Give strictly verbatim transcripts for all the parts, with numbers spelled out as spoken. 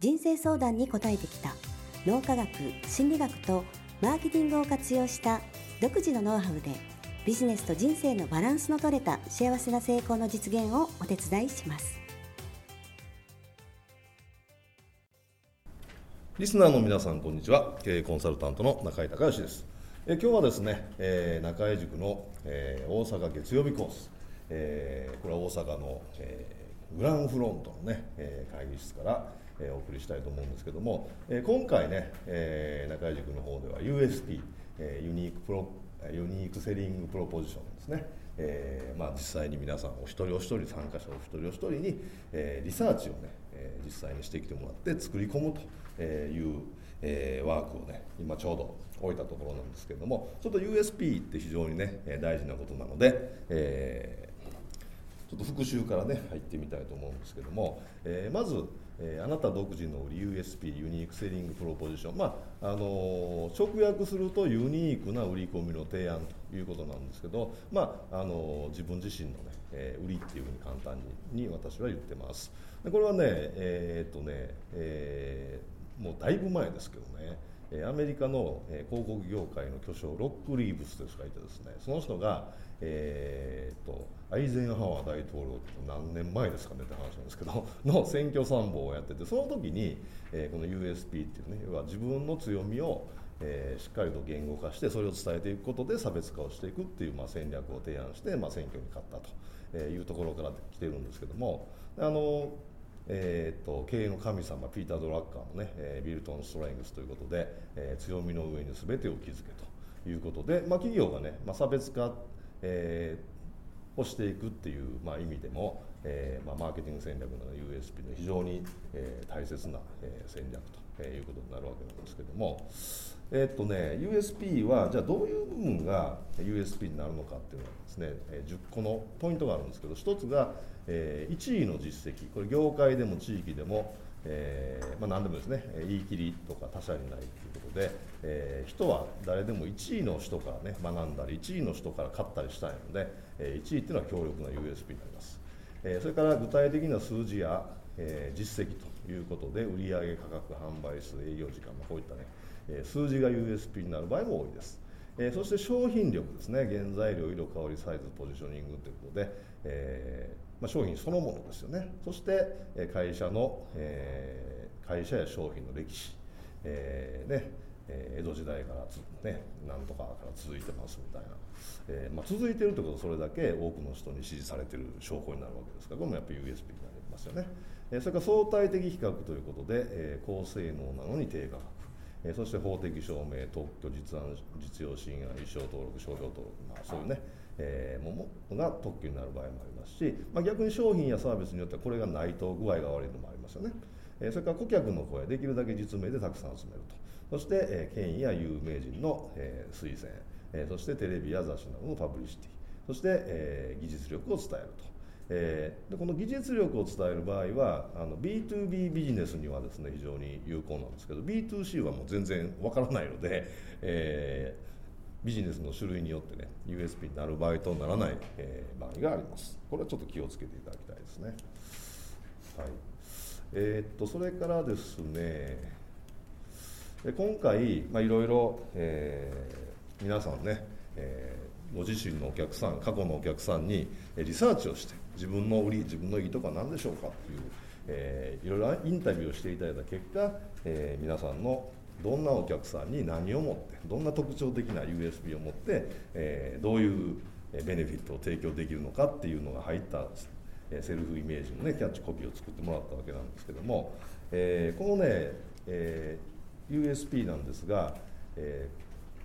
人生相談に応えてきた脳科学、心理学とマーケティングを活用した独自のノウハウでビジネスと人生のバランスの取れた幸せな成功の実現をお手伝いします。リスナーの皆さん、こんにちは。経営コンサルタントの中井孝義です。え今日はですね、えー、中井塾の、えー、大阪月曜日コース、えー、これは大阪の、えー、グランフロントの、ねえー、会議室からお送りしたいと思うんですけども、今回ね、中井塾の方では ユーエスピー、ユニークプロ、ユニークセリングプロポジションですね、えーまあ、実際に皆さんお一人お一人、参加者お一人お一人にリサーチをね、実際にしてきてもらって作り込むというワークをね、今ちょうど終えたところなんですけれども、ちょっと ユーエスピー って非常にね、大事なことなので、えーちょっと復習からね、入ってみたいと思うんですけども、えー、まず、えー、あなた独自の売り ユーエスピー、ユニークセリングプロポジション、まああのー、直訳するとユニークな売り込みの提案ということなんですけど、まああのー、自分自身の、ねえー、売りっていうふうに簡単に私は言ってます。でこれはね、えーっとねえー、もうだいぶ前ですけどね、アメリカの広告業界の巨匠ロック・リーブスという人がいてですね、その人が、えー、とアイゼンハワー大統領って何年前ですかねって話なんですけどの選挙参謀をやってて、その時に、えー、この ユーエスピー っていうね、要は自分の強みを、えー、しっかりと言語化して、それを伝えていくことで差別化をしていくっていう、まあ、戦略を提案して、まあ、選挙に勝ったというところから来てるんですけども、あのえー、と経営の神様ピーター・ドラッカーのね、えー、ビルトン・ストレングスということで、えー、強みの上に全てを築けということで、まあ、企業がね、まあ、差別化、えー、をしていくっていう、まあ、意味でも、えーまあ、マーケティング戦略の ユーエスピー の非常に、えー、大切な、えー、戦略ということになるわけなんですけども、えーっとね、ユーエスピー はじゃあどういう部分が ユーエスピー になるのかっていうのはですね、じゅっこのポイントがあるんですけど、ひとつが、えー、いちいの実績、これ業界でも地域でも、えーまあ、何でもですね、言い切りとか他者にないということで、えー、人は誰でもいちいの人からね学んだり、いちいの人から勝ったりしたいので、えー、いちいっていうのは強力な ユーエスピー になります。えー、それから具体的な数字や、えー、実績ということで、売上価格、販売数、営業時間、こういったね数字が ユーエスピー になる場合も多いです。えー、そして商品力ですね、原材料、色、香り、サイズ、ポジショニングということで、えーまあ、商品そのものですよね。そして会社の、えー、会社や商品の歴史、えーね、江戸時代からつ、ね、なんとかから続いてますみたいな、えーまあ、続いているということはそれだけ多くの人に支持されている証拠になるわけですから、これもやっぱり ユーエスピー になりますよね。それから相対的比較ということで、えー、高性能なのに低価格、そして法的証明、特許、実案、実用審案、一生登録、商標登録、まあ、そういうね、えー、ものが特許になる場合もありますし、まあ、逆に商品やサービスによってはこれがないと具合が悪いのもありますよね。えー、それから顧客の声、できるだけ実名でたくさん集めると。そして、えー、権威や有名人の、えー、推薦、えー、そしてテレビや雑誌などのパブリシティ、そして、えー、技術力を伝えると。えー、でこの技術力を伝える場合は、あの ビーツービー ビジネスにはですね非常に有効なんですけど、 ビーツーシー はもう全然わからないので、えー、ビジネスの種類によってね ユーエスピー になる場合とならない、えー、場合があります。これはちょっと気をつけていただきたいですね。はい。えー、っとそれからですね、で今回、まあ、いろいろ、えー、皆さんね、えーご自身のお客さん、過去のお客さんにリサーチをして、自分の売り、自分のいいところは何でしょうかという、えー、いろいろインタビューをしていただいた結果、えー、皆さんのどんなお客さんに何を持って、どんな特徴的な ユーエスピー を持って、えー、どういうベネフィットを提供できるのかっていうのが入ったセルフイメージの、ね、キャッチコピーを作ってもらったわけなんですけども、えー、このね、えー、ユーエスピー なんですが、え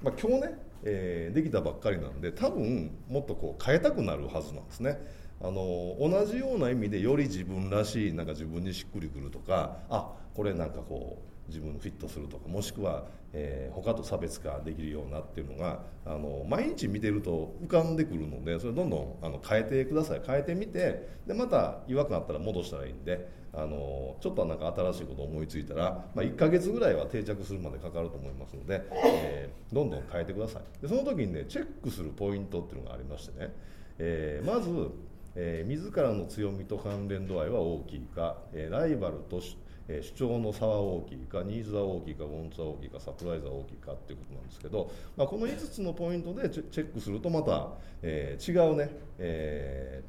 ーまあ、今日ね、えー、できたばっかりなんで、多分もっとこう変えたくなるはずなんですね。あの同じような意味でより自分らしい、なんか自分にしっくりくるとか、あ、これなんかこう自分にフィットするとか、もしくは、えー、他と差別化できるようなっていうのがあの毎日見てると浮かんでくるので、それどんどんあの変えてください。変えてみて、でまた違和感あったら戻したらいいんで、あのちょっとなんか新しいことを思いついたら、まあ、いっかげつぐらいは定着するまでかかると思いますので、えー、どんどん変えてください。でその時にね、チェックするポイントっていうのがありましてね、えー、まずえー、自らの強みと関連度合いは大きいか、えー、ライバルと、えー、主張の差は大きいか、ニーズは大きいか、ウォンツは大きいか、サプライズは大きいかっていうことなんですけど、まあ、このいつつのポイントでチェックするとまた、えー、違うね、え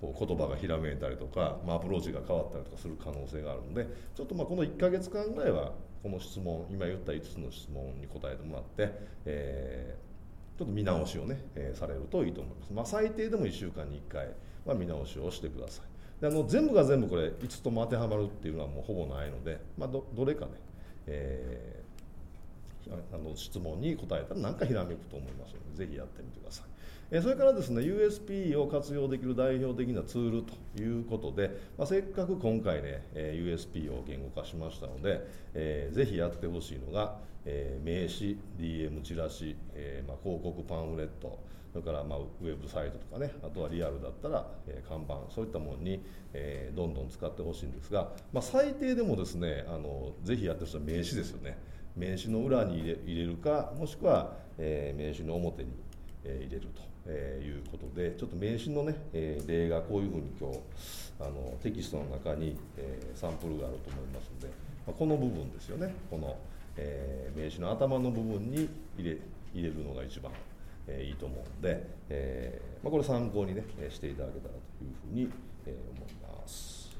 ー、こう言葉がひらめいたりとか、まあ、アプローチが変わったりとかする可能性があるので、ちょっとまあこのいっかげつかんぐらいはこの質問、今言ったいつつの質問に答えてもらって、えーちょっと見直しをね、えー、されるといいと思います。まあ、最低でもいっしゅうかんにいっかいは見直しをしてください。であの全部が全部これいつつとも当てはまるっていうのはもうほぼないので、まあ、ど, どれかね、えー、あの質問に答えたら何かひらめくと思いますので、ぜひやってみてください。えー、それからですね、 ユーエスピー を活用できる代表的なツールということで、まあ、せっかく今回ね、えー、ユーエスピー を言語化しましたので、えー、ぜひやってほしいのがえー、名刺、ディーエム チラシ、えーまあ、広告、パンフレット、それから、まあ、ウェブサイトとかね、あとはリアルだったら、えー、看板、そういったものに、えー、どんどん使ってほしいんですが、まあ、最低でもですね、あのぜひやってほしいのは名刺ですよね。名刺の裏に入れ、入れるか、もしくは、えー、名刺の表に、えー、入れるということで、ちょっと名刺のね、えー、例がこういうふうに今日あのテキストの中に、えー、サンプルがあると思いますので、まあ、この部分ですよね。このえー、名刺の頭の部分に入れ、入れるのが一番、えー、いいと思うんで、えーまあ、これ参考にね、していただけたらというふうに、えー、思います。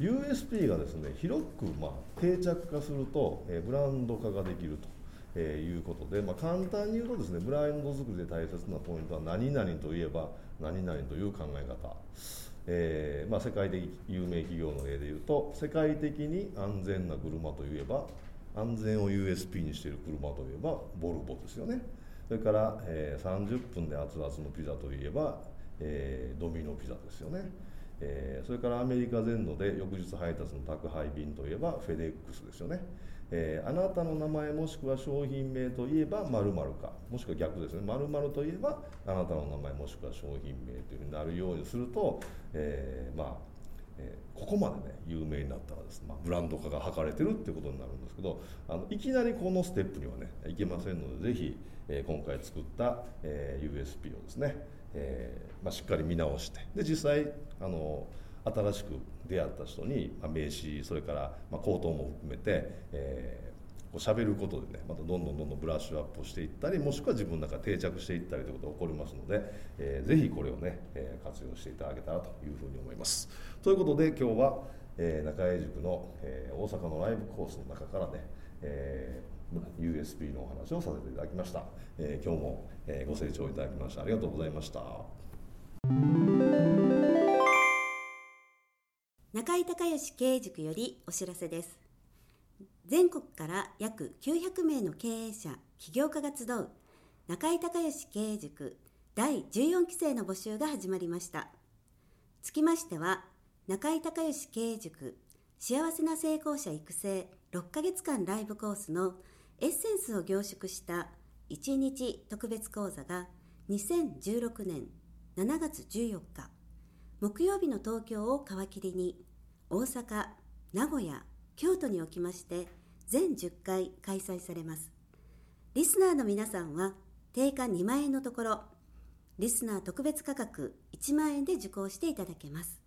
ユーエスピー がですね、広く、まあ、定着化すると、えー、ブランド化ができると、えー、いうことで、まあ、簡単に言うとですね、ブランド作りで大切なポイントは、何々といえば何々という考え方。えーまあ、世界的有名企業の例でいうと、世界的に安全な車といえば、安全を ユーエスピー にしている車といえばボルボですよね。それから、えー、さんじゅっぷんで熱々のピザといえば、えー、ドミノピザですよね、えー、それからアメリカ全土で翌日配達の宅配便といえばフェデックスですよね、えー、あなたの名前もしくは商品名といえば〇〇か、もしくは逆ですね、〇〇といえばあなたの名前もしくは商品名というふうになるようにすると、えー、まあ、えー、ここまでね有名になったらですね、まあ、ブランド化が図れてるっていうことになるんですけど、あのいきなりこのステップにはねいけませんので、ぜひ、えー、今回作った、えー、ユーエスピー をですね、えーまあ、しっかり見直して、で実際あの新しく出会った人に名刺、それから口頭も含めて、えー、喋ることでね、またどんどんどんどんブラッシュアップしていったり、もしくは自分の中で定着していったりということが起こりますので、えー、ぜひこれをね、えー、活用していただけたらというふうに思います。ということで今日は、えー、中江塾の、えー、大阪のライブコースの中からね、えー、ユーエスピー のお話をさせていただきました。えー、今日も、えー、ご清聴いただきましてありがとうございました。中井孝義経営塾よりお知らせです。全国から約きゅうひゃくめいの経営者、起業家が集う中井孝義経営塾だいじゅうよんきせいの募集が始まりました。つきましては、中井孝義経営塾幸せな成功者育成ろっかげつかんライブコースのエッセンスを凝縮したいちにち特別講座がにせんじゅうろくねんしちがつじゅうよっか、木曜日の東京を皮切りに大阪、名古屋、京都におきまして全じゅっかい開催されます。リスナーの皆さんは定価にまんえんのところ、リスナー特別価格いちまんえんで受講していただけます。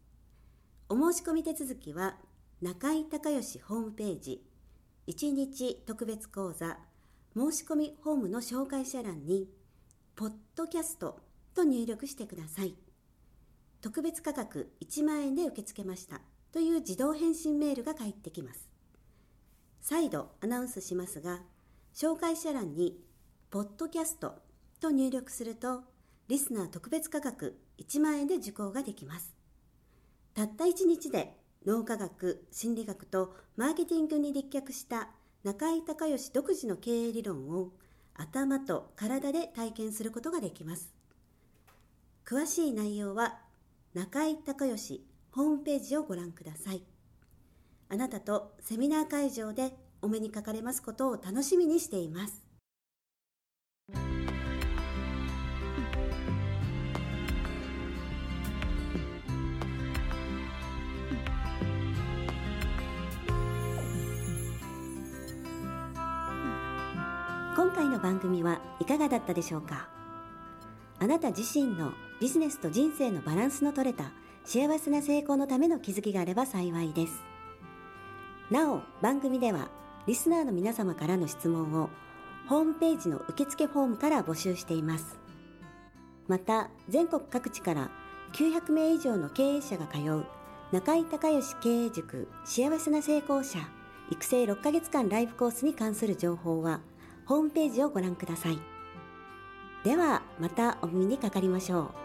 お申し込み手続きは中井孝義ホームページいちにち特別講座申し込みホームの紹介者欄にポッドキャストと入力してください。特別価格いちまんえんで受け付けましたという自動返信メールが返ってきます。再度アナウンスしますが、紹介者欄にポッドキャストと入力すると、リスナー特別価格いちまんえんで受講ができます。たったいちにちで脳科学、心理学とマーケティングに立脚した中井孝義独自の経営理論を頭と体で体験することができます。詳しい内容は中井孝義ホームページをご覧ください。あなたとセミナー会場でお目にかかれますことを楽しみにしています。今回の番組はいかがだったでしょうか。あなた自身のビジネスと人生のバランスの取れた幸せな成功のための気づきがあれば幸いです。なお、番組ではリスナーの皆様からの質問をホームページの受付フォームから募集しています。また、全国各地からきゅうひゃくめい以上の経営者が通う中井孝義経営塾幸せな成功者育成ろっかげつかんライフコースに関する情報はホームページをご覧ください。ではまたお耳にかかりましょう。